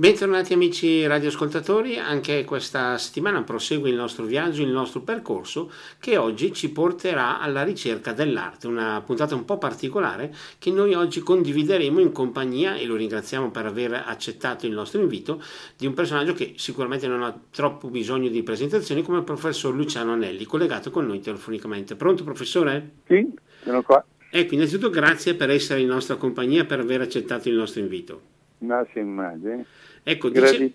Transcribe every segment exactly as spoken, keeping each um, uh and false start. Bentornati amici radioascoltatori, anche questa settimana prosegue il nostro viaggio, il nostro percorso che oggi ci porterà alla ricerca dell'arte, una puntata un po' particolare che noi oggi condivideremo in compagnia, e lo ringraziamo per aver accettato il nostro invito, di un personaggio che sicuramente non ha troppo bisogno di presentazioni come il professor Luciano Anelli, collegato con noi telefonicamente. Pronto professore? Sì, sono qua. Ecco, innanzitutto grazie per essere in nostra compagnia, per aver accettato il nostro invito. No, si immagina. Ecco, dice...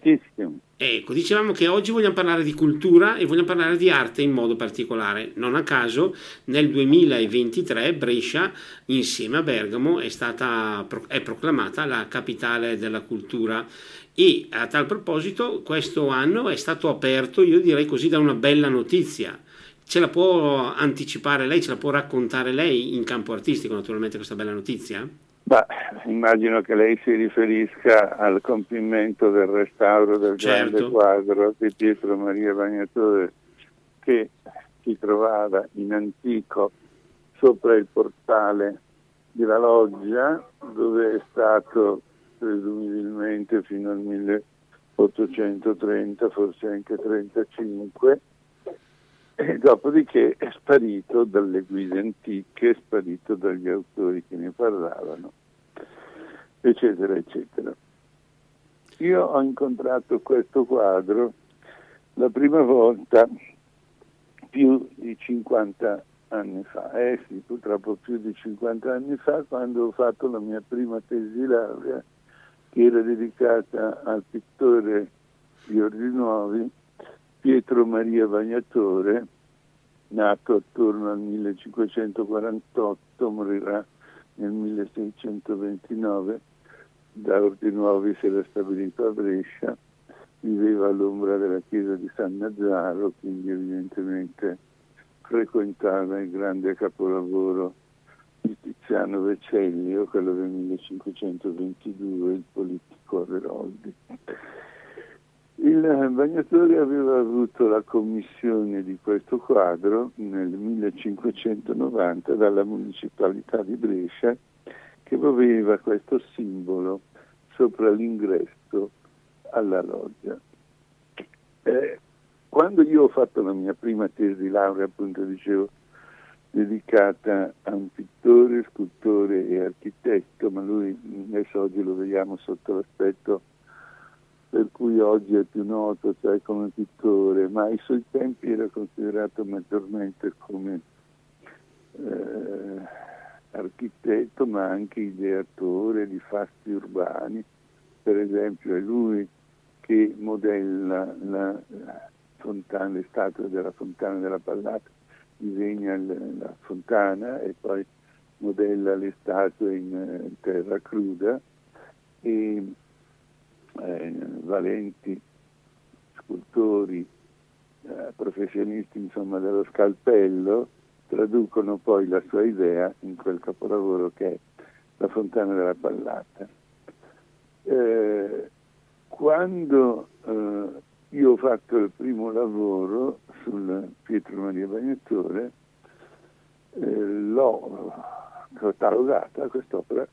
ecco, dicevamo che oggi vogliamo parlare di cultura e vogliamo parlare di arte in modo particolare. Non a caso nel duemilaventitré Brescia, insieme a Bergamo, è stata è proclamata la capitale della cultura. E a tal proposito questo anno è stato aperto, io direi così, da una bella notizia. Ce la può anticipare lei, ce la può raccontare lei in campo artistico, naturalmente, questa bella notizia? Beh, immagino che lei si riferisca al compimento del restauro del certo. grande quadro di Pietro Maria Bagnatore, che si trovava in antico sopra il portale della loggia, dove è stato presumibilmente fino al milleottocentotrenta, forse anche trentacinque, e dopodiché è sparito dalle guide antiche, è sparito dagli autori che ne parlavano, eccetera, eccetera. Io ho incontrato questo quadro la prima volta più di cinquanta anni fa, eh sì, purtroppo più di cinquanta anni fa, quando ho fatto la mia prima tesi di laurea, che era dedicata al pittore di Orzinuovi, Pietro Maria Bagnatore, nato attorno al millecinquecentoquarantotto, morirà nel milleseicentoventinove, da Orzinuovi si era stabilito a Brescia, viveva all'ombra della chiesa di San Nazaro, quindi evidentemente frequentava il grande capolavoro di Tiziano Vecellio, quello del millecinquecentoventidue, il politico Averoldi. Il Bagnatore aveva avuto la commissione di questo quadro nel millecinquecentonovanta dalla municipalità di Brescia, che aveva questo simbolo sopra l'ingresso alla loggia. Eh, quando io ho fatto la mia prima tesi di laurea, appunto dicevo, dedicata a un pittore, scultore e architetto, ma lui adesso oggi lo vediamo sotto l'aspetto per cui oggi è più noto, cioè come pittore, ma ai suoi tempi era considerato maggiormente come eh, architetto, ma anche ideatore di fasti urbani. Per esempio è lui che modella la, la fontana, le statue della Fontana della Ballata, disegna la fontana e poi modella le statue in terra cruda, e Eh, valenti scultori, eh, professionisti insomma dello scalpello, traducono poi la sua idea in quel capolavoro che è la Fontana della Ballata. Eh, quando eh, io ho fatto il primo lavoro sul Pietro Maria Bagnatore, eh, l'ho catalogata quest'opera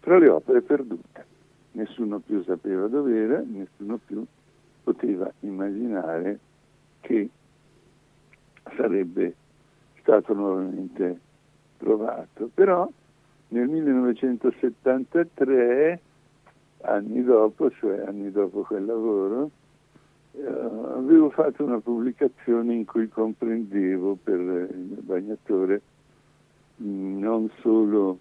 tra le opere perdute. Nessuno più sapeva dov'era, nessuno più poteva immaginare che sarebbe stato nuovamente trovato. Però nel millenovecentosettantatré, anni dopo, cioè anni dopo quel lavoro, eh, avevo fatto una pubblicazione in cui comprendevo per il Bagnatore mh, non solo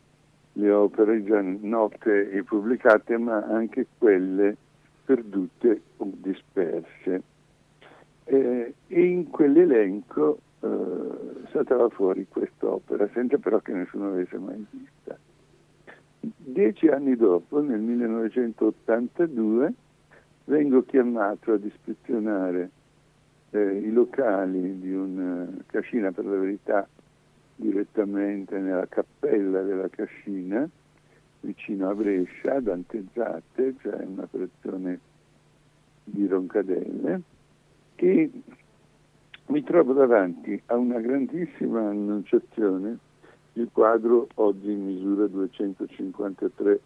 le opere già note e pubblicate, ma anche quelle perdute o disperse. Eh, e in quell'elenco eh, saltava fuori quest'opera, senza però che nessuno avesse mai vista. Dieci anni dopo, nel millenovecentottantadue, vengo chiamato ad ispezionare eh, i locali di una cascina, per la verità direttamente nella cappella della cascina, vicino a Brescia, ad Antezzate, cioè una frazione di Roncadelle, e mi trovo davanti a una grandissima annunciazione. Il quadro oggi misura duecentocinquantatré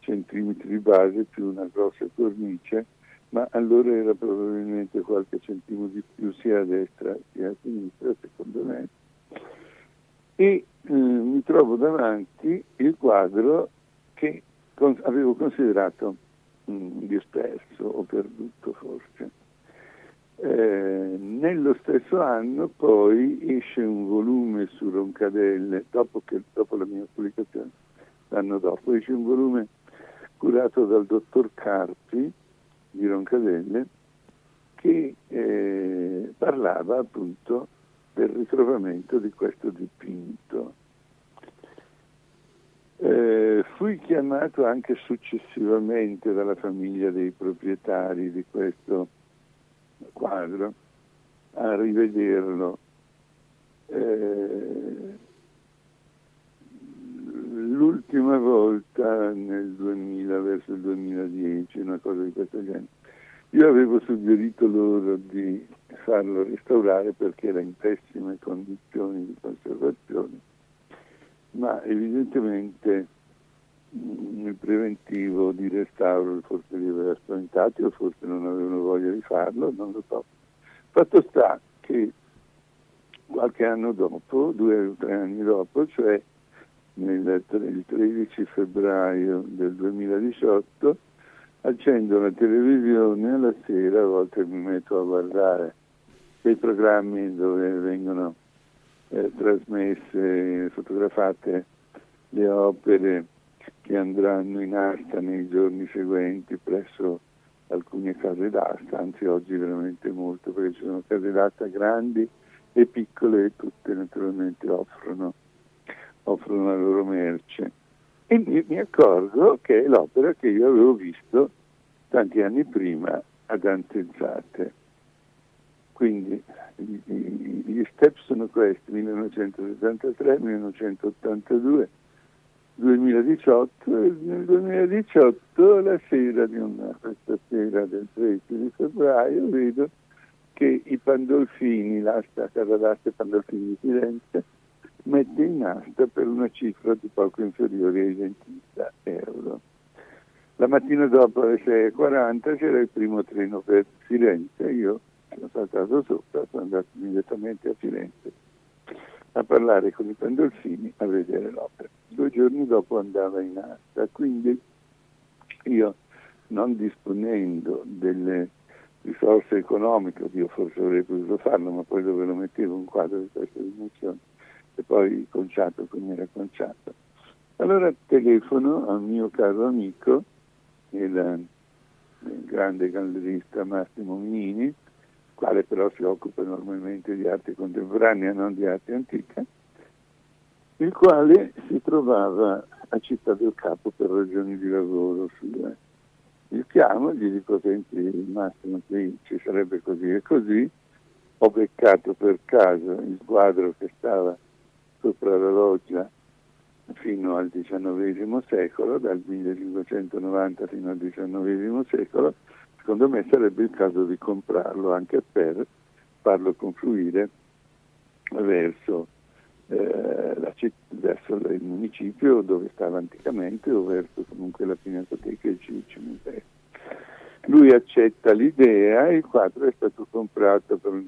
centimetri di base più una grossa cornice, ma allora era probabilmente qualche centimo di più sia a destra che a sinistra, secondo me. E eh, mi trovo davanti il quadro che con- avevo considerato mh, disperso o perduto forse. Eh, nello stesso anno poi esce un volume su Roncadelle, dopo, che, dopo la mia pubblicazione, l'anno dopo esce un volume curato dal dottor Carpi di Roncadelle che eh, parlava appunto del ritrovamento di questo dipinto. Eh, fui chiamato anche successivamente dalla famiglia dei proprietari di questo quadro a rivederlo. Eh, l'ultima volta nel duemila, verso il duemiladieci, una cosa di questo genere. Io avevo suggerito loro di farlo restaurare perché era in pessime condizioni di conservazione, ma evidentemente nel preventivo di restauro forse li aveva spaventati o forse non avevano voglia di farlo, non lo so. Fatto sta che qualche anno dopo, due o tre anni dopo, cioè nel, il tredici febbraio del duemiladiciotto, accendo la televisione alla sera, a volte mi metto a guardare dei programmi dove vengono eh, trasmesse, fotografate le opere che andranno in asta nei giorni seguenti presso alcune case d'asta, anzi oggi veramente molto, perché ci sono case d'asta grandi e piccole e tutte naturalmente offrono, offrono la loro merce. E mi, mi accorgo che è l'opera che io avevo visto tanti anni prima ad Antezzate. Quindi gli step sono questi, millenovecentosettantatré, millenovecentottantadue, duemiladiciotto, e nel duemiladiciotto, la sera di una, questa sera del tredici di febbraio, vedo che i Pandolfini, l'asta Casa d'Asta Pandolfini di Firenze, mette in asta per una cifra di poco inferiore ai ventimila euro. La mattina dopo, alle sei e quaranta, c'era il primo treno per Firenze. Io sono saltato sopra, sono andato immediatamente a Firenze a parlare con i Pandolfini, a vedere l'opera. Due giorni dopo andava in asta, quindi io, non disponendo delle risorse economiche, io forse avrei potuto farlo, ma poi dove lo mettevo un quadro di questa dimensione, e poi conciato come era conciato. Allora telefono al mio caro amico, il, il grande gallerista Massimo Minini, quale però si occupa normalmente di arte contemporanea, non di arte antica, il quale si trovava a Città del Capo per ragioni di lavoro sua. Gli chiamo, gli dico: senti Massimo, qui ci sarebbe così e così, ho beccato per caso il quadro che stava sopra la loggia fino al diciannovesimo secolo, dal millecinquecentonovanta fino al diciannovesimo secolo, secondo me sarebbe il caso di comprarlo anche per farlo confluire verso, eh, la citt- verso il municipio dove stava anticamente o verso comunque la Pinacoteca e il cimitero. Lui accetta l'idea e il quadro è stato comprato per,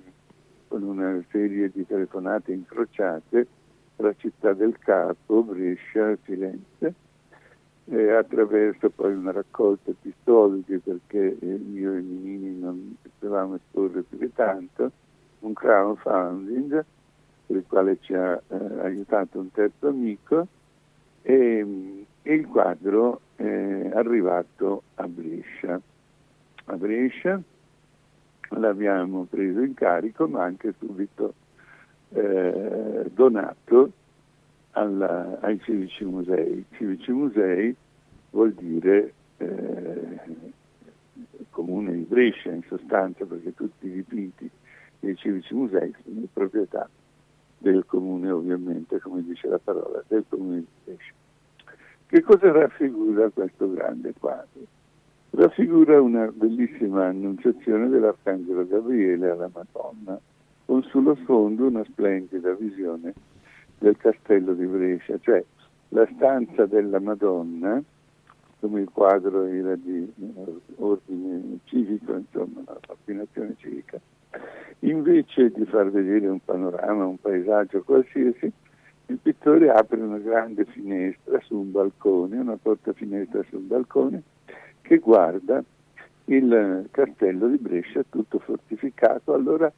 con una serie di telefonate incrociate tra Città del Capo, Brescia e Firenze, eh, attraverso poi una raccolta epistolica, perché io e Minini non potevamo esporre più di tanto, un crowdfunding per il quale ci ha eh, aiutato un terzo amico, e, e il quadro è eh, arrivato a Brescia. A Brescia l'abbiamo preso in carico, ma anche subito Eh, donato alla, ai civici musei. Civici musei vuol dire eh, comune di Brescia in sostanza, perché tutti i dipinti dei civici musei sono di proprietà del comune, ovviamente, come dice la parola, del comune di Brescia. Che cosa raffigura questo grande quadro? Raffigura una bellissima annunciazione dell'Arcangelo Gabriele alla Madonna, con sullo sfondo una splendida visione del castello di Brescia, cioè la stanza della Madonna, come il quadro era di ordine civico, denominazione civica. Invece di far vedere un panorama, un paesaggio qualsiasi, il pittore apre una grande finestra su un balcone, una porta finestra su un balcone, che guarda il castello di Brescia tutto fortificato, allora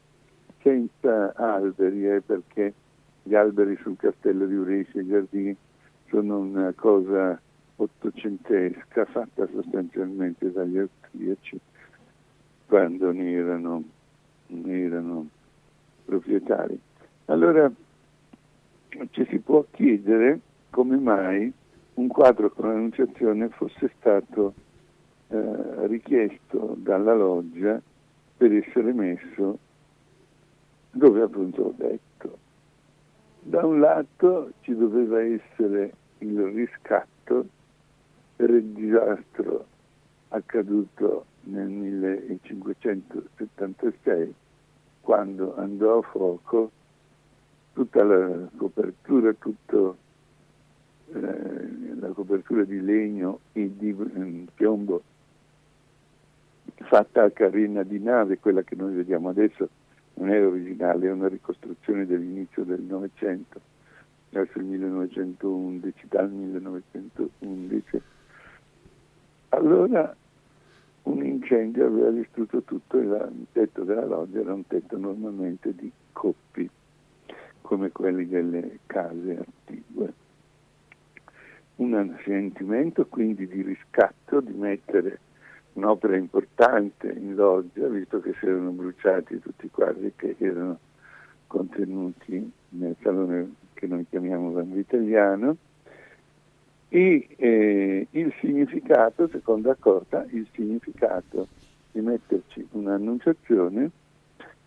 senza alberi, eh, perché gli alberi sul castello di Brescia, i giardini, sono una cosa ottocentesca, fatta sostanzialmente dagli austriaci quando ne erano, ne erano proprietari. Allora ci si può chiedere come mai un quadro con l'Annunciazione fosse stato eh, richiesto dalla loggia per essere messo dove appunto ho detto. Da un lato ci doveva essere il riscatto per il disastro accaduto nel millecinquecentosettantasei, quando andò a fuoco tutta la copertura, tutto, eh, la copertura di legno e di eh, piombo fatta a carena di nave, quella che noi vediamo adesso non è originale, è una ricostruzione dell'inizio del Novecento, verso il millenovecentoundici, dal millenovecentoundici. Allora un incendio aveva distrutto tutto, il tetto della loggia era un tetto normalmente di coppi, come quelli delle case antigue. Un sentimento quindi di riscatto, di mettere un'opera importante in loggia, visto che si erano bruciati tutti i quadri che erano contenuti nel salone che noi chiamiamo Vanno Italiano, e eh, il significato, seconda cosa, il significato di metterci un'annunciazione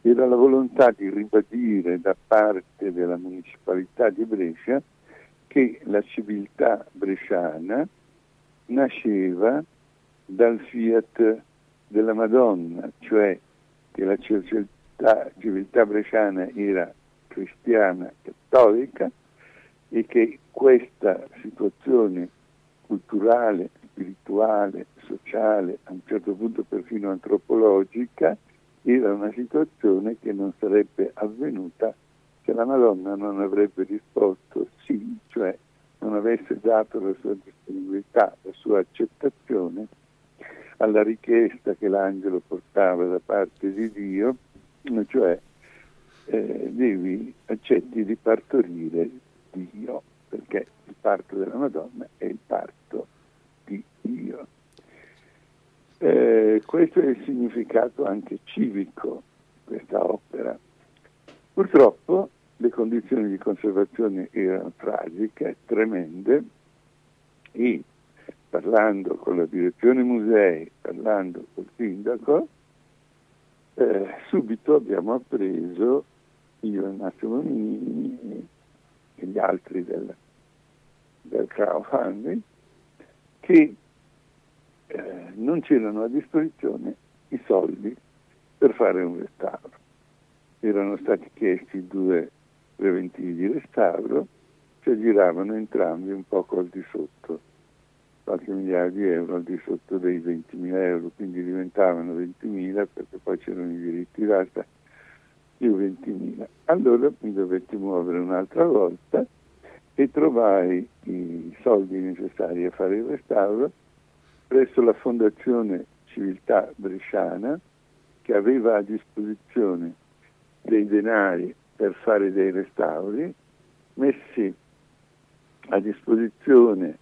era la volontà di ribadire da parte della municipalità di Brescia che la civiltà bresciana nasceva dal fiat della Madonna, cioè che la civiltà, civiltà bresciana era cristiana cattolica e che questa situazione culturale, spirituale, sociale, a un certo punto perfino antropologica, era una situazione che non sarebbe avvenuta se la Madonna non avrebbe risposto sì, cioè non avesse dato la sua disponibilità, la sua accettazione alla richiesta che l'angelo portava da parte di Dio, cioè eh, devi accetti di partorire Dio, perché il parto della Madonna è il parto di Dio. Eh, questo è il significato anche civico di questa opera. Purtroppo le condizioni di conservazione erano tragiche, tremende, e parlando con la direzione musei, parlando col sindaco, eh, subito abbiamo appreso, io e Massimo Minini e gli altri del, del crowdfunding, che Eh, non c'erano a disposizione i soldi per fare un restauro. Erano stati chiesti due preventivi di restauro, cioè giravano entrambi un poco al di sotto, qualche migliaio di euro al di sotto dei ventimila euro, quindi diventavano ventimila, perché poi c'erano i diritti d'asta più ventimila. Allora mi dovetti muovere un'altra volta e trovai i soldi necessari a fare il restauro presso la Fondazione Civiltà Bresciana, che aveva a disposizione dei denari per fare dei restauri, messi a disposizione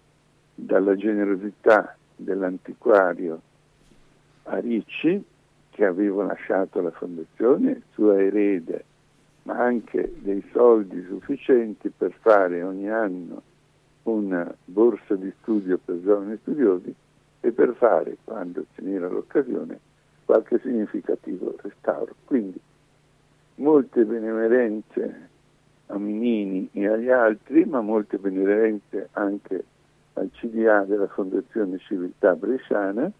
dalla generosità dell'antiquario Arici, che aveva lasciato la Fondazione, sua erede, ma anche dei soldi sufficienti per fare ogni anno una borsa di studio per giovani studiosi, e per fare, quando ce n'era l'occasione, qualche significativo restauro. Quindi molte benemerenze a Minini e agli altri, ma molte benemerenze anche al C D A della Fondazione Civiltà Bresciana,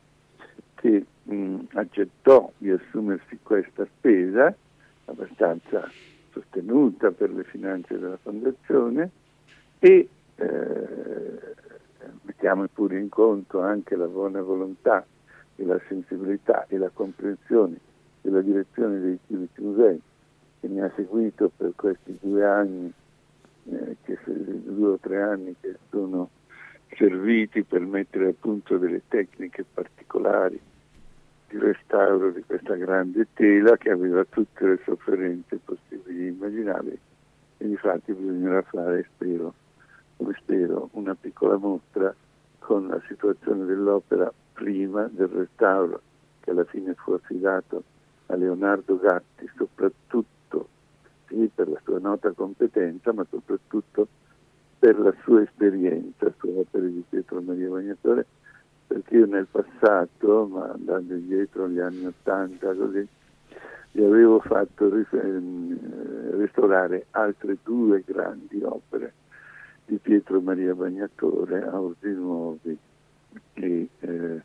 che mh, accettò di assumersi questa spesa, abbastanza sostenuta per le finanze della Fondazione, e eh, mettiamo pure in conto anche la buona volontà e la sensibilità e la comprensione della direzione dei civici musei, che mi ha seguito per questi due anni, eh, che, due o tre anni che sono serviti per mettere a punto delle tecniche particolari di restauro di questa grande tela che aveva tutte le sofferenze possibili e immaginabili, e infatti bisognerà fare, spero, come spero, una piccola mostra con la situazione dell'opera prima del restauro, che alla fine fu affidato a Leonardo Gatti, soprattutto sì, per la sua nota competenza, ma soprattutto per la sua esperienza sull'opera di Pietro Maria Bagnatore, perché io nel passato, ma andando indietro agli anni Ottanta, così, gli avevo fatto restaurare altre due grandi opere di Pietro Maria Bagnatore a Orzinuovi e eh,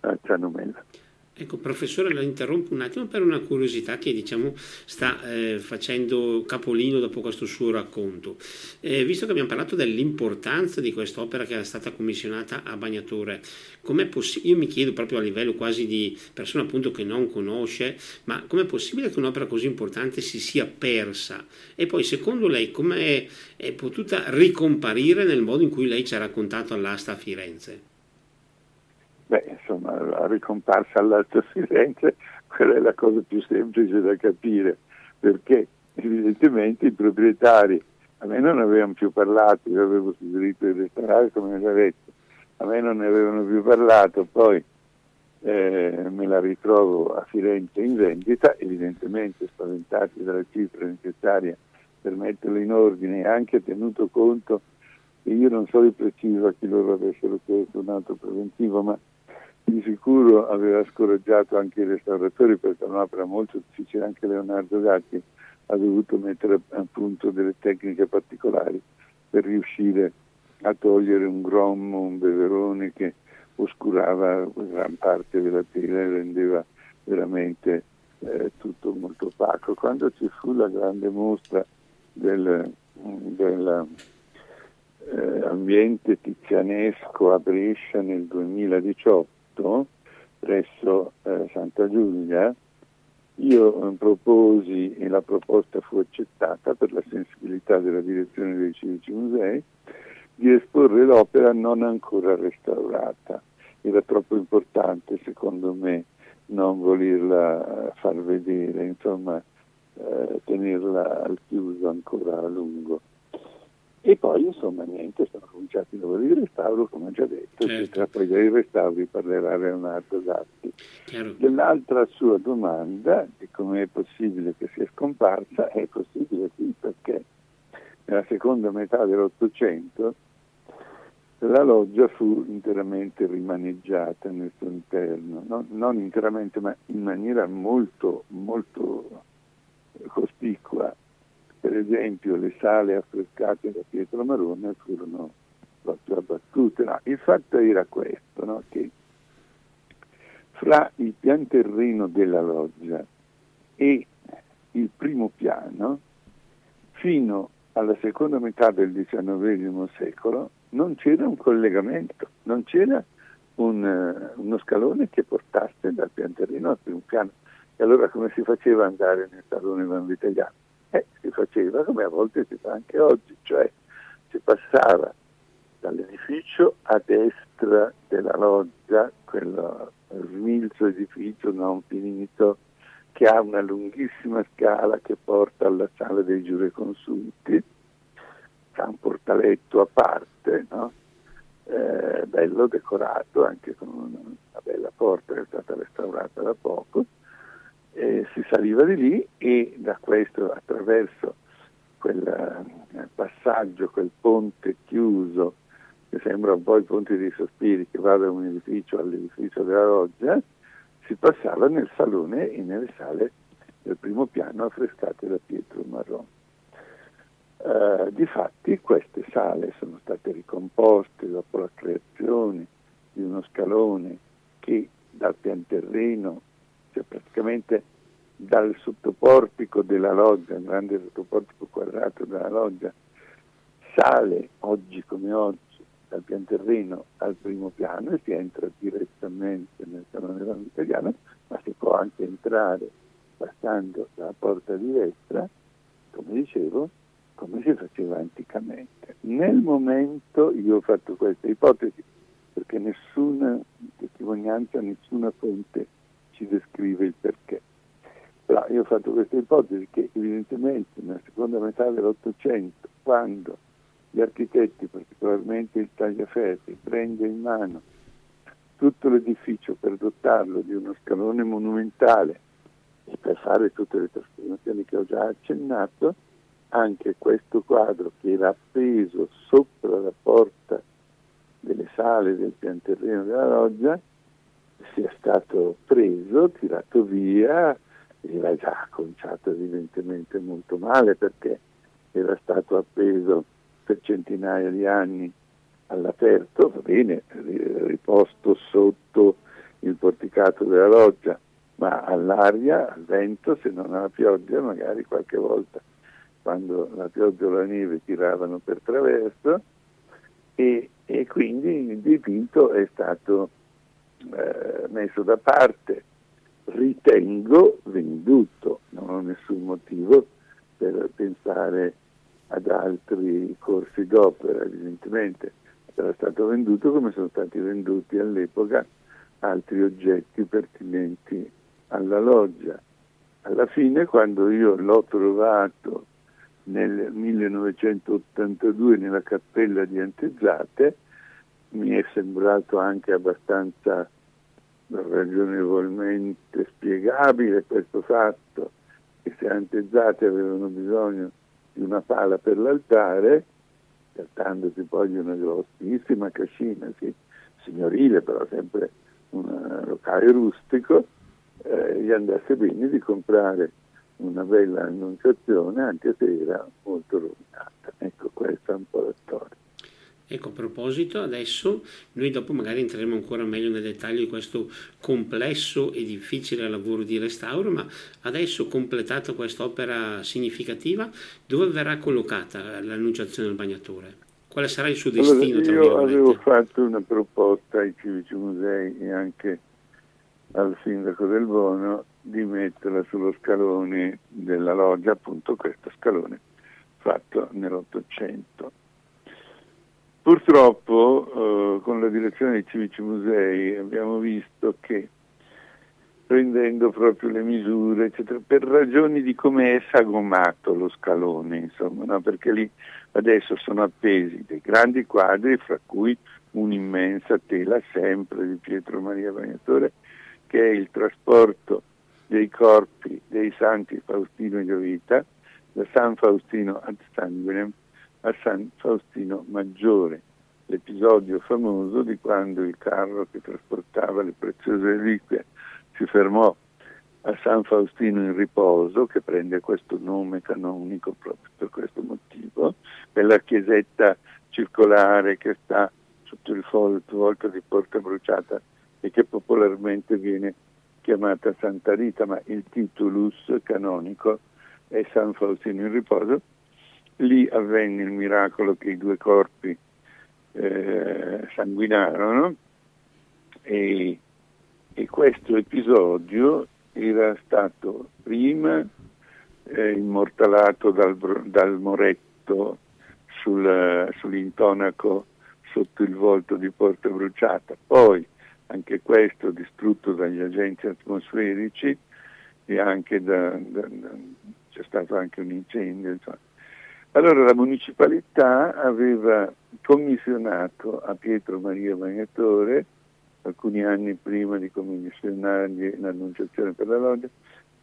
a Cianomela. Ecco, professore, la interrompo un attimo per una curiosità che diciamo sta eh, facendo capolino dopo questo suo racconto. Eh, visto che abbiamo parlato dell'importanza di quest'opera che era stata commissionata a Bagnatore, com'è possibile? Io mi chiedo proprio a livello quasi di persona appunto che non conosce, ma com'è possibile che un'opera così importante si sia persa? E poi, secondo lei, com'è è potuta ricomparire nel modo in cui lei ci ha raccontato all'asta a Firenze? Beh, insomma, la ricomparsa all'Alta Firenze, quella è la cosa più semplice da capire, perché evidentemente i proprietari, a me non avevano più parlato, io avevo suggerito il restaurante come mi ha detto, a me non ne avevano più parlato, poi eh, me la ritrovo a Firenze in vendita, evidentemente spaventati dalla cifra necessaria per metterla in ordine, anche tenuto conto, e io non so di preciso a chi loro avessero chiesto un altro preventivo, ma di sicuro aveva scoraggiato anche i restauratori, perché è un'opera molto difficile. Anche Leonardo Gatti ha dovuto mettere a punto delle tecniche particolari per riuscire a togliere un grommo, un beverone che oscurava gran parte della tela e rendeva veramente eh, tutto molto opaco. Quando ci fu la grande mostra del, della eh, ambiente tizianesco a Brescia nel duemiladiciotto, presso eh, Santa Giulia, io eh, proposi, e la proposta fu accettata per la sensibilità della direzione dei civici musei, di esporre l'opera non ancora restaurata. Era troppo importante, secondo me, non volerla far vedere, insomma, eh, tenerla al chiuso ancora a lungo. E poi, insomma, niente, sono cominciati i lavori di restauro, come ho già detto, certo. Eccetera. Poi dei restauri parlerà Leonardo Gatti. Chiaro. Dell'altra sua domanda, di come è possibile che sia scomparsa, è possibile sì, perché nella seconda metà dell'Ottocento la loggia fu interamente rimaneggiata nel suo interno, non, non interamente, ma in maniera molto, molto cospicua. Per esempio le sale affrescate da Pietro Marone furono proprio abbattute. No, il fatto era questo, no? Che fra il pian terreno della loggia e il primo piano, fino alla seconda metà del diciannovesimo secolo, non c'era un collegamento, non c'era un, uno scalone che portasse dal pian terreno al primo piano. E allora come si faceva andare nel salone Van Vitelliano? Eh, si faceva come a volte si fa anche oggi, cioè si passava dall'edificio a destra della loggia, quello smilzo edificio non finito che ha una lunghissima scala che porta alla sala dei giureconsulti, c'ha un portaletto a parte, no? eh, bello decorato anche con una, una bella porta che è stata restaurata da poco. E si saliva di lì e da questo, attraverso quel passaggio, quel ponte chiuso che sembra un po' il ponte dei sospiri che va da un edificio all'edificio della loggia, si passava nel salone e nelle sale del primo piano affrescate da Pietro Marone. Eh, difatti queste sale sono state ricomposte dopo la creazione di uno scalone che dal pianterreno, cioè praticamente dal sottoportico della loggia, un grande sottoportico quadrato della loggia, sale oggi come oggi dal pianterreno al primo piano e si entra direttamente nel salone dell'italiano, ma si può anche entrare passando la porta di destra, come dicevo, come si faceva anticamente. Nel momento io ho fatto questa ipotesi, perché nessuna testimonianza, nessuna fonte ci descrive il perché. Però io ho fatto questa ipotesi che evidentemente nella seconda metà dell'Ottocento, quando gli architetti, particolarmente il Tagliaferri, prende in mano tutto l'edificio per dotarlo di uno scalone monumentale e per fare tutte le trasformazioni che ho già accennato, anche questo quadro che era appeso sopra la porta delle sale del pianterreno della loggia sia stato preso, tirato via, e era già conciato evidentemente molto male, perché era stato appeso per centinaia di anni all'aperto, va bene, riposto sotto il porticato della loggia, ma all'aria, al vento, se non alla pioggia, magari qualche volta quando la pioggia o la neve tiravano per traverso, e, e quindi il dipinto è stato eh, messo da parte, ritengo venduto, non ho nessun motivo per pensare ad altri corsi d'opera, evidentemente era stato venduto come sono stati venduti all'epoca altri oggetti pertinenti alla loggia. Alla fine, quando io l'ho trovato nel millenovecentottantadue nella cappella di Antezzate, mi è sembrato anche abbastanza ragionevolmente spiegabile questo fatto, che se Antezzate avevano bisogno di una pala per l'altare, trattandosi poi di una grossissima cascina, sì, signorile, però sempre un locale rustico, eh, gli andasse bene di comprare una bella annunciazione, anche se era molto rovinata. Ecco, questa è un po' la storia. Ecco, a proposito, adesso noi dopo magari entreremo ancora meglio nel dettaglio di questo complesso e difficile lavoro di restauro, ma adesso, completata quest'opera significativa, dove verrà collocata l'annunciazione del Bagnatore? Quale sarà il suo destino? Allora, io avevo fatto una proposta ai civici musei e anche al sindaco Del Bono di metterla sullo scalone della loggia, appunto questo scalone fatto nell'Ottocento. Purtroppo eh, con la direzione dei civici musei abbiamo visto che, prendendo proprio le misure, eccetera, per ragioni di come è sagomato lo scalone, insomma, no? Perché lì adesso sono appesi dei grandi quadri, fra cui un'immensa tela sempre di Pietro Maria Bagnatore, che è il trasporto dei corpi dei santi Faustino e Giovita da San Faustino ad Sanguinem a San Faustino Maggiore, l'episodio famoso di quando il carro che trasportava le preziose reliquie si fermò a San Faustino in Riposo, che prende questo nome canonico proprio per questo motivo, per la chiesetta circolare che sta sotto il folto di Porta Bruciata e che popolarmente viene chiamata Santa Rita, ma il titulus canonico è San Faustino in Riposo. Lì avvenne il miracolo che i due corpi eh, sanguinarono, e, e questo episodio era stato prima eh, immortalato dal, dal moretto sul, sull'intonaco sotto il volto di Porta Bruciata, poi anche questo distrutto dagli agenti atmosferici, e anche da, da, da, c'è stato anche un incendio, insomma. Allora la municipalità aveva commissionato a Pietro Maria Bagnatore, alcuni anni prima di commissionargli l'annunciazione per la loggia,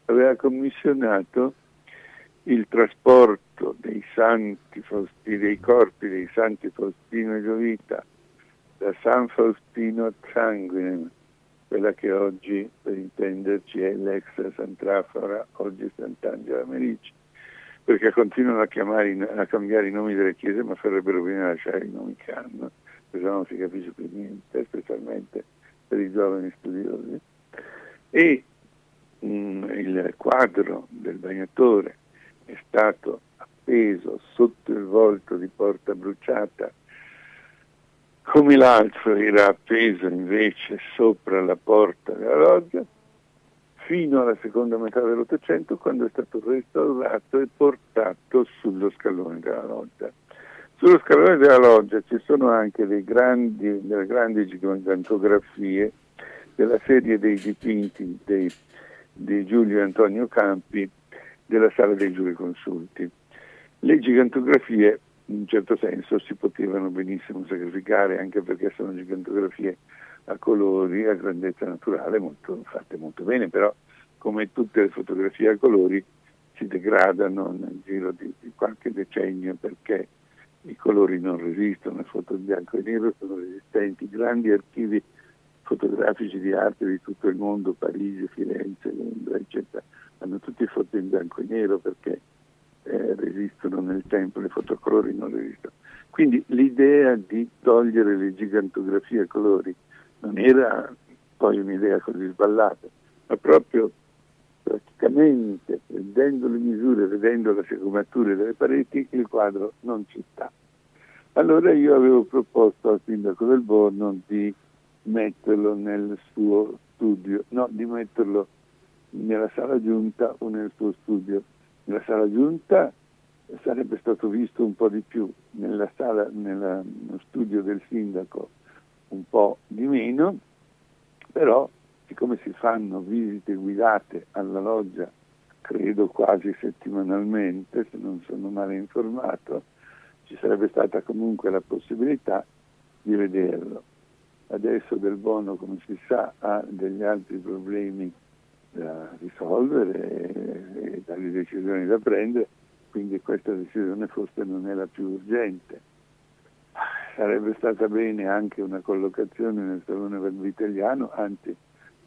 aveva commissionato il trasporto dei santi Faustini, dei corpi dei santi Faustino e Giovita da San Faustino a Sanguinem, quella che oggi, per intenderci, è l'ex Sant'Afora, oggi Sant'Angelo a Merici, perché continuano a, chiamare, a cambiare i nomi delle chiese, ma farebbero bene a lasciare i nomi che hanno, perché non si capisce più niente, specialmente per i giovani studiosi. E mh, il quadro del Bagnatore è stato appeso sotto il volto di Porta Bruciata, come l'altro era appeso invece sopra la porta della loggia, fino alla seconda metà dell'Ottocento, quando è stato restaurato e portato sullo scalone della loggia. Sullo scalone della loggia ci sono anche dei grandi, delle grandi gigantografie della serie dei dipinti dei, di Giulio Antonio Campi della Sala dei Giureconsulti. Le gigantografie in un certo senso si potevano benissimo sacrificare, anche perché sono gigantografie a colori, a grandezza naturale, molto, fatte molto bene, però come tutte le fotografie a colori si degradano nel giro di, di qualche decennio, perché i colori non resistono, le foto in bianco e nero sono resistenti. Grandi archivi fotografici di arte di tutto il mondo, Parigi, Firenze, Londra, eccetera, hanno tutti foto in bianco e nero perché eh, resistono nel tempo, le foto a colori non resistono. Quindi l'idea di togliere le gigantografie a colori non era poi un'idea così sballata, ma proprio praticamente prendendo le misure, vedendo le segomature delle pareti, il quadro non ci sta. Allora io avevo proposto al sindaco Del Bono di metterlo nel suo studio, no, di metterlo nella sala giunta o nel suo studio. Nella sala giunta sarebbe stato visto un po' di più, nella sala, nella, nello studio del sindaco un po' di meno, però siccome si fanno visite guidate alla loggia, credo quasi settimanalmente, se non sono male informato, ci sarebbe stata comunque la possibilità di vederlo. Adesso Del Bono, come si sa, ha degli altri problemi da risolvere e, e dalle decisioni da prendere, quindi questa decisione forse non è la più urgente. Sarebbe stata bene anche una collocazione nel Salone Verbo Italiano, anzi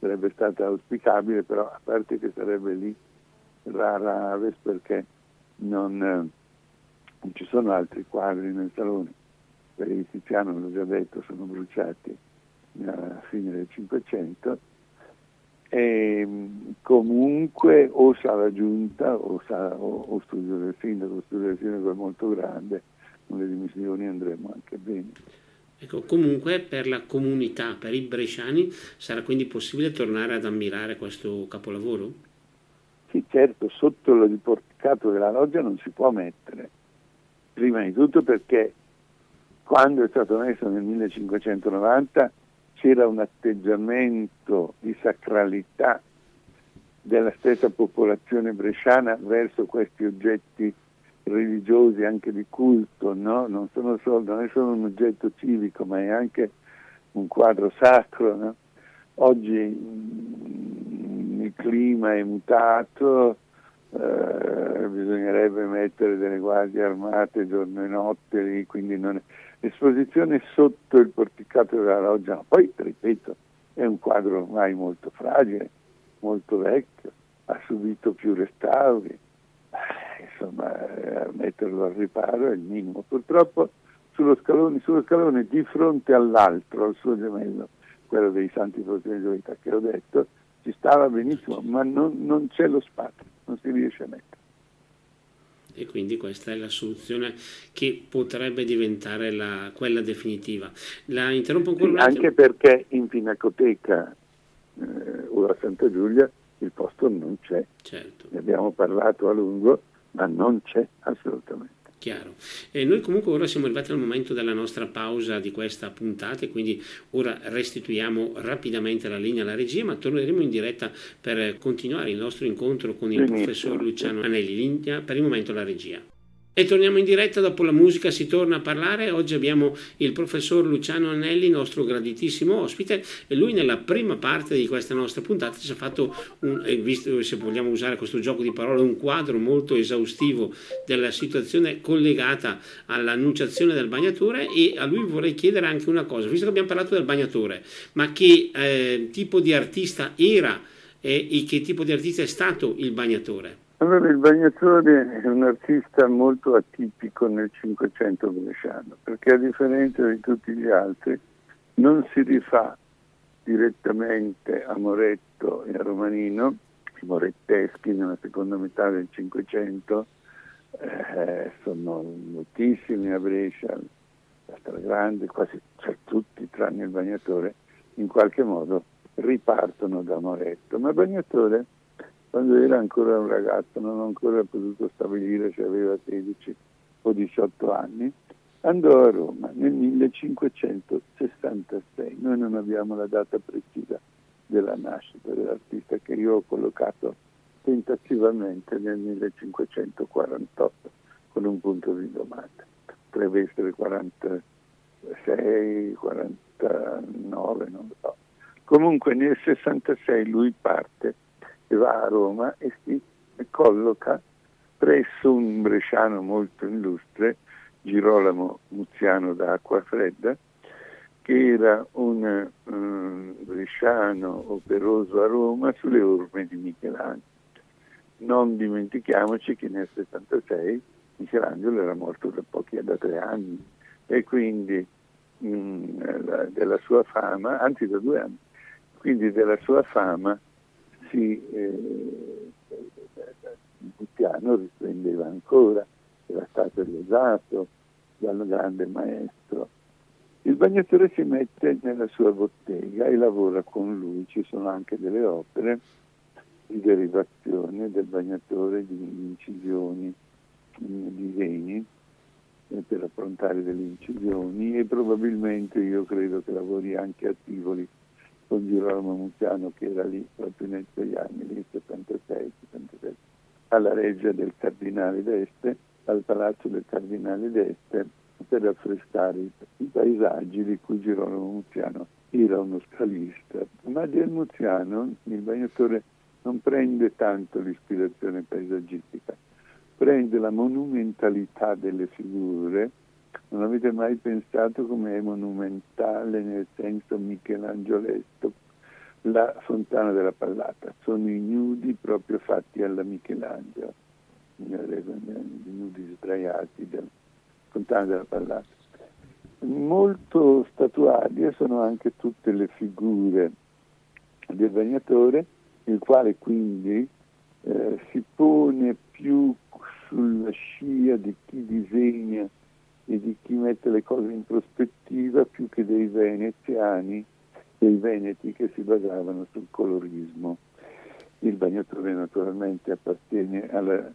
sarebbe stata auspicabile, però a parte che sarebbe lì rara aves, perché non, non ci sono altri quadri nel Salone, perché i Tiziano, l'ho già detto, sono bruciati alla fine del Cinquecento, e comunque o sala giunta o, sala, o, o studio del sindaco, studio del sindaco è molto grande, con le dimissioni andremo anche bene. Ecco, comunque per la comunità, per i bresciani, sarà quindi possibile tornare ad ammirare questo capolavoro? Sì, certo, sotto il porticato della loggia non si può mettere, prima di tutto perché quando è stato messo nel millecinquecentonovanta c'era un atteggiamento di sacralità della stessa popolazione bresciana verso questi oggetti religiosi, anche di culto, no? Non sono solo, non è solo un oggetto civico, ma è anche un quadro sacro, no? Oggi mh, il clima è mutato, eh, bisognerebbe mettere delle guardie armate giorno e notte, quindi non è... L'esposizione sotto il porticato della loggia, ma poi, ripeto, è un quadro ormai molto fragile, molto vecchio, ha subito più restauri, insomma, metterlo al riparo è il minimo. Purtroppo sullo scalone, sullo scalone di fronte all'altro, al suo gemello, quello dei Santi Faustini di Riposo che ho detto, ci stava benissimo, ma non, non c'è lo spazio, non si riesce a mettere. E quindi questa è la soluzione che potrebbe diventare la, quella definitiva. La interrompo ancora un attimo. Anche perché in Pinacoteca eh, o a Santa Giulia il posto non c'è, certo. Ne abbiamo parlato a lungo, ma non c'è assolutamente. Chiaro. E noi comunque ora siamo arrivati al momento della nostra pausa di questa puntata e quindi ora restituiamo rapidamente la linea alla regia, ma torneremo in diretta per continuare il nostro incontro con il Benissimo. Professor Luciano Anelli. Linea per il momento la regia. E torniamo in diretta, dopo la musica si torna a parlare. Oggi abbiamo il professor Luciano Anelli, nostro graditissimo ospite, e lui nella prima parte di questa nostra puntata ci ha fatto, un, visto se vogliamo usare questo gioco di parole, un quadro molto esaustivo della situazione collegata all'annunciazione del Bagnatore, e a lui vorrei chiedere anche una cosa, visto che abbiamo parlato del Bagnatore, ma che eh, tipo di artista era eh, e che tipo di artista è stato il Bagnatore? Allora, il Bagnatore è un artista molto atipico nel Cinquecento bresciano, perché a differenza di tutti gli altri non si rifà direttamente a Moretto e a Romanino, i moretteschi nella seconda metà del Cinquecento eh, sono moltissimi a Brescia, la stragrande, quasi cioè, tutti tranne il Bagnatore in qualche modo ripartono da Moretto, ma il Bagnatore quando era ancora un ragazzo, non ancora potuto stabilire se aveva sedici o diciotto anni, andò a Roma nel millecinquecentosessantasei. Noi non abbiamo la data precisa della nascita dell'artista, che io ho collocato tentativamente nel millecinquecentoquarantotto con un punto di domanda. Potrebbe essere quarantasei, quarantanove, non lo so. Comunque nel sessantasei lui parte e va a Roma e si colloca presso un bresciano molto illustre, Girolamo Muziano da Acquafredda, che era un um, bresciano operoso a Roma sulle orme di Michelangelo. Non dimentichiamoci che nel sessantasei Michelangelo era morto da pochi da tre anni e quindi mh, la, della sua fama, anzi da due anni, quindi della sua fama si eh, Muziano risplendeva ancora, era stato elogiato dal grande maestro. Il Bagnatore si mette nella sua bottega e lavora con lui, ci sono anche delle opere di derivazione del Bagnatore, di incisioni, di disegni per approntare delle incisioni, e probabilmente io credo che lavori anche a Tivoli con Girolamo Muziano, che era lì proprio nei suoi anni, nel settantasei settantasette, alla reggia del Cardinale d'Este, al Palazzo del Cardinale d'Este, per affrescare i paesaggi di cui Girolamo Muziano era uno scalista. Ma del Muziano il Bagnatore non prende tanto l'ispirazione paesaggistica, prende la monumentalità delle figure. Non avete mai pensato come è monumentale nel senso michelangiolesco la Fontana della Pallata? Sono i nudi proprio fatti alla Michelangelo, i nudi sdraiati della Fontana della Pallata. Molto statuarie sono anche tutte le figure del Bagnatore, il quale quindi eh, si pone più sulla scia di chi disegna e di chi mette le cose in prospettiva, più che dei veneziani, dei veneti che si basavano sul colorismo. Il Bagnatore naturalmente appartiene alla eh,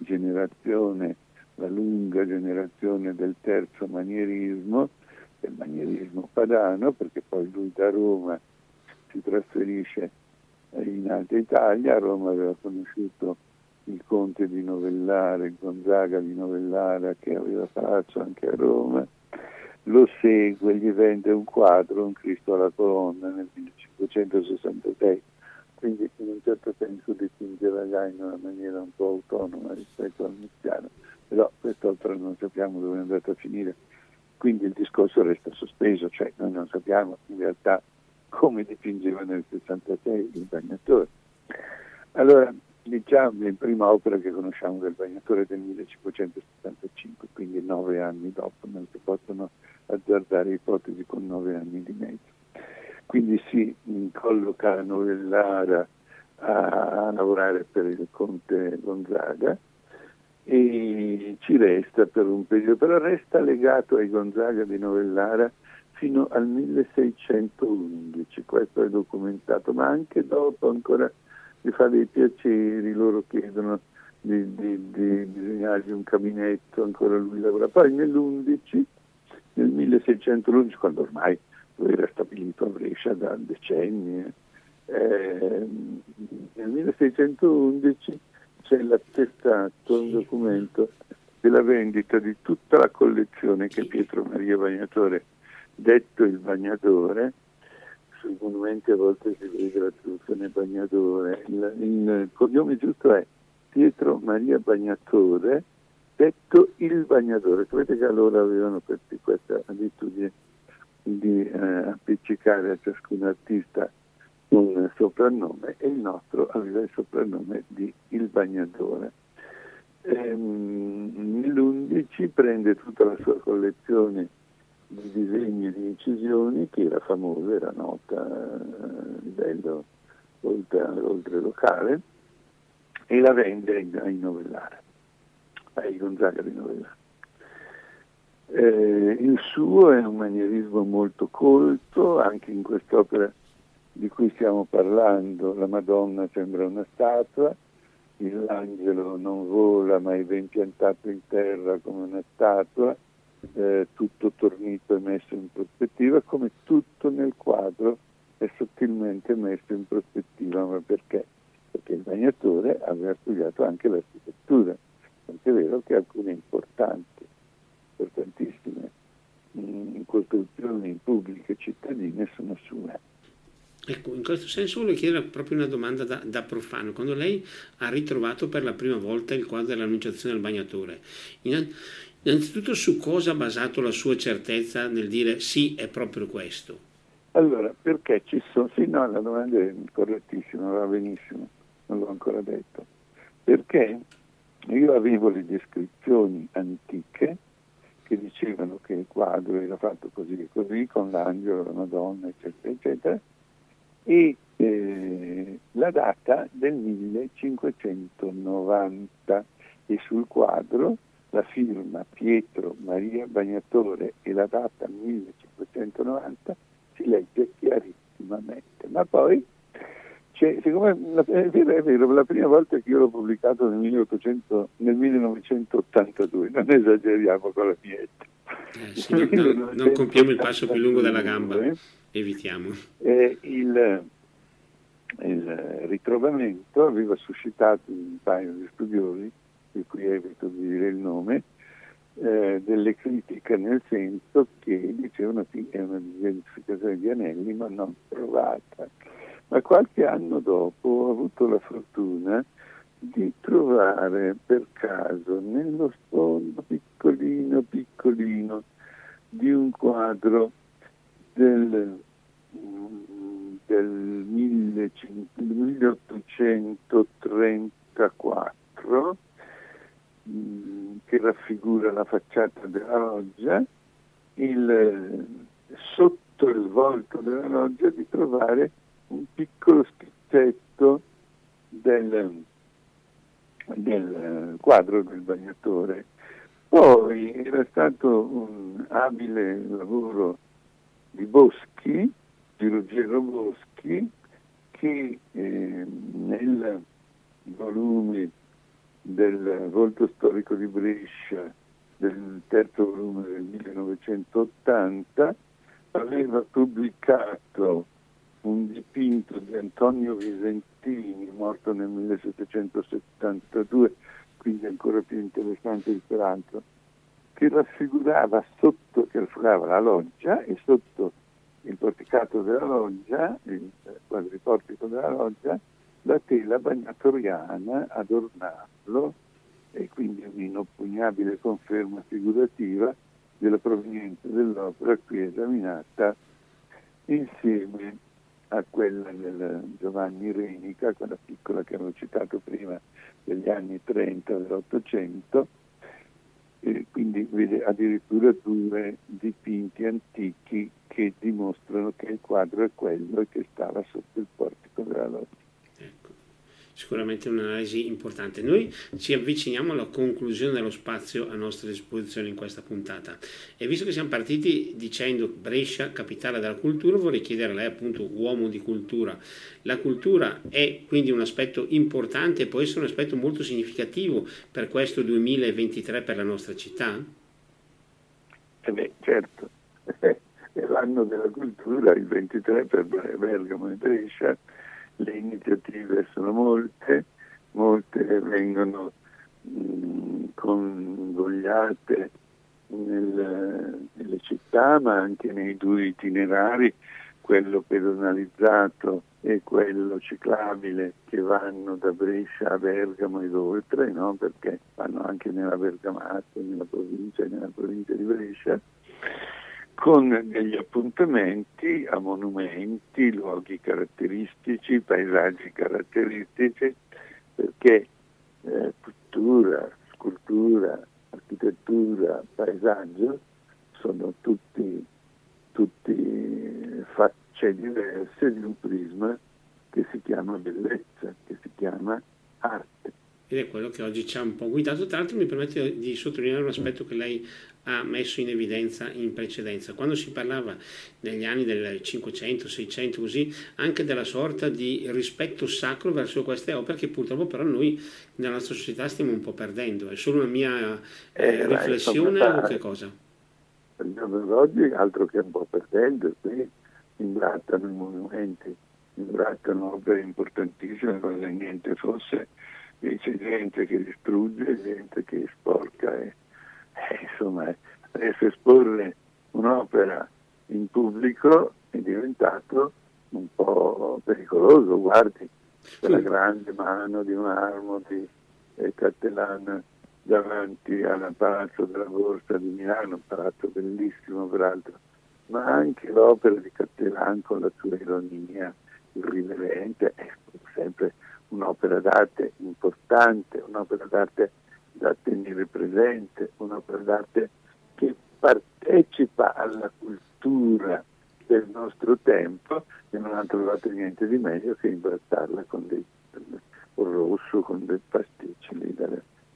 generazione, la lunga generazione del terzo manierismo, del manierismo padano, perché poi lui da Roma si trasferisce in Alta Italia. A Roma aveva conosciuto il conte di Novellara, il Gonzaga di Novellara, che aveva palazzo anche a Roma, lo segue, gli vende un quadro, un Cristo alla colonna, nel millecinquecentosessantasei, quindi in un certo senso dipingeva già in una maniera un po' autonoma rispetto al Muziano, però quest'altro non sappiamo dove è andato a finire, quindi il discorso resta sospeso, cioè noi non sappiamo in realtà come dipingeva nel sessantasei il Bagnatore. Allora, diciamo, la prima opera che conosciamo del Bagnatore è del millecinquecentosettantacinque, quindi nove anni dopo, non si possono azzardare ipotesi con nove anni di mezzo. Quindi si colloca a Novellara a lavorare per il conte Gonzaga e ci resta per un periodo, però resta legato ai Gonzaga di Novellara fino al milleseicentoundici, questo è documentato, ma anche dopo ancora gli fa dei piaceri, loro chiedono di, di, di disegnargli un gabinetto, ancora lui lavora. Poi nell'undici, nel milleseicentoundici, quando ormai lui era stabilito a Brescia da decenni, eh, nel milleseicentoundici c'è l'attestato, un documento della vendita di tutta la collezione che Pietro Maria Bagnatore, detto il Bagnatore, sui monumenti a volte si vede la traduzione Bagnatore, il, il cognome giusto è Pietro Maria Bagnatore, detto il Bagnatore. Sapete che allora avevano questa abitudine di eh, appiccicare a ciascun artista un soprannome, e il nostro aveva il soprannome di il Bagnatore. Ehm, nell'undici prende tutta la sua collezione di disegni, di incisioni, che era famosa, era nota a livello oltre, oltre locale, e la vende ai Novellara, ai Gonzaga di Novellara. Eh, il suo è un manierismo molto colto, anche in quest'opera di cui stiamo parlando la Madonna sembra una statua, il l'angelo non vola ma è ben piantato in terra come una statua, eh, tutto tornito e messo in prospettiva, come tutto nel quadro è sottilmente messo in prospettiva. Ma perché? Perché il Bagnatore aveva studiato anche l'architettura, tant'è vero che alcune importanti, importantissime mh, costruzioni pubbliche cittadine sono sue. Ecco, in questo senso le chiedo proprio una domanda da, da profano. Quando lei ha ritrovato per la prima volta il quadro dell'Annunciazione del Bagnatore, innanzitutto su cosa ha basato la sua certezza nel dire sì, è proprio questo? Allora, perché ci sono... Sì, no, la domanda è correttissima, va benissimo, non l'ho ancora detto. Perché io avevo le descrizioni antiche che dicevano che il quadro era fatto così e così, con l'angelo, la Madonna, eccetera, eccetera, e eh, la data del millecinquecentonovanta, e sul quadro la firma Pietro Maria Bagnatore e la data millecinquecentonovanta si legge chiarissimamente. Ma poi, cioè, siccome la, è vero, è vero, la prima volta che io l'ho pubblicato nel, milleottocento, nel millenovecentottantadue, non esageriamo con la mia età. Eh, sì, non, non, non compiamo il passo più lungo della gamba, evitiamo. Eh, il, il ritrovamento aveva suscitato un paio di studiosi, di cui evito di dire il nome, eh, delle critiche, nel senso che dicevano sì, è una identificazione di Anelli ma non trovata. Ma qualche anno dopo ho avuto la fortuna di trovare per caso nello sfondo piccolino piccolino di un quadro del, del milleottocentotrentaquattro che raffigura la facciata della loggia, il, sotto il volto della loggia di trovare un piccolo schizzetto del del quadro del Bagnatore. Poi era stato un abile lavoro di Boschi, di Ruggero Boschi, che eh, nel volume del Volto Storico di Brescia, del terzo volume del millenovecentottanta, aveva pubblicato un dipinto di Antonio Visentini, morto nel millesettecentosettantadue, quindi ancora più interessante di peraltro, che raffigurava sotto, che raffigurava la loggia, e sotto il porticato della loggia, il quadriportico della loggia, la tela bagnatoriana ad ornarlo, e quindi un'inoppugnabile conferma figurativa della provenienza dell'opera qui esaminata insieme a quella del Giovanni Renica, quella piccola che avevo citato prima, degli anni trenta dell'Ottocento, e quindi vede addirittura due dipinti antichi che dimostrano che il quadro è quello che stava sotto il portico della loggia. Ecco, sicuramente un'analisi importante. Noi ci avviciniamo alla conclusione dello spazio a nostra disposizione in questa puntata, e visto che siamo partiti dicendo Brescia, capitale della cultura, vorrei chiedere a lei, appunto, uomo di cultura, la cultura è quindi un aspetto importante, può essere un aspetto molto significativo per questo duemilaventitré per la nostra città? Eh beh, certo, è l'anno della cultura, il ventitré per Bergamo e Brescia. Le iniziative sono molte, molte vengono mh, convogliate nel, nelle città, ma anche nei due itinerari, quello pedonalizzato e quello ciclabile, che vanno da Brescia a Bergamo ed oltre, no? Perché vanno anche nella Bergamasca, nella provincia e nella provincia di Brescia, con degli appuntamenti a monumenti, luoghi caratteristici, paesaggi caratteristici, perché eh, pittura, scultura, architettura, paesaggio sono tutti, tutti facce diverse di un prisma che si chiama bellezza, che si chiama arte. ed è quello che oggi ci ha un po' guidato. Tra l'altro mi permette di sottolineare un aspetto che lei ha messo in evidenza in precedenza, quando si parlava negli anni del cinquecento seicento così, anche della sorta di rispetto sacro verso queste opere che purtroppo però noi nella nostra società stiamo un po' perdendo. È solo una mia eh, eh, riflessione o che cosa? Al giorno d'oggi altro che un po' perdendo, qui imbrattano i monumenti, imbrattano opere importantissime come se niente fosse, e c'è gente che distrugge, gente che sporca e... Eh, insomma, adesso esporre un'opera in pubblico è diventato un po' pericoloso. Guardi, quella sì. grande mano di marmo di eh, Cattelan davanti al Palazzo della Borsa di Milano, un palazzo bellissimo peraltro, ma anche l'opera di Cattelan con la sua ironia irriverente è sempre un'opera d'arte importante, un'opera d'arte da tenere presente, un'opera d'arte che partecipa alla cultura del nostro tempo e non ha trovato niente di meglio che imbrattarla con dei col rosso, con dei pasticci da,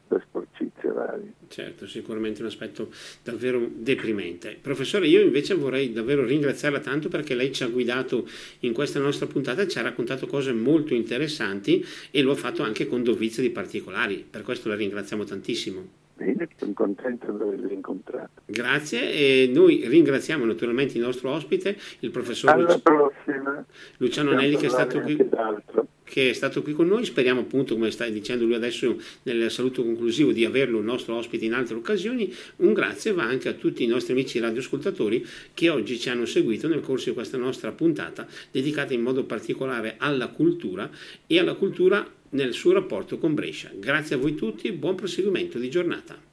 da sporcizia vari. Certo, sicuramente un aspetto davvero deprimente. Professore, io invece vorrei davvero ringraziarla tanto perché lei ci ha guidato in questa nostra puntata, ci ha raccontato cose molto interessanti e lo ha fatto anche con dovizie di particolari, per questo la ringraziamo tantissimo. Bene, sono contento di avervi incontrato. Grazie, e noi ringraziamo naturalmente il nostro ospite, il professor Luci... prossima, Luciano Anelli, che è stato qui. D'altro. che è stato qui con noi. Speriamo appunto, come sta dicendo lui adesso nel saluto conclusivo, di averlo il nostro ospite in altre occasioni. Un grazie va anche a tutti i nostri amici radioascoltatori che oggi ci hanno seguito nel corso di questa nostra puntata dedicata in modo particolare alla cultura e alla cultura nel suo rapporto con Brescia. Grazie a voi tutti e buon proseguimento di giornata.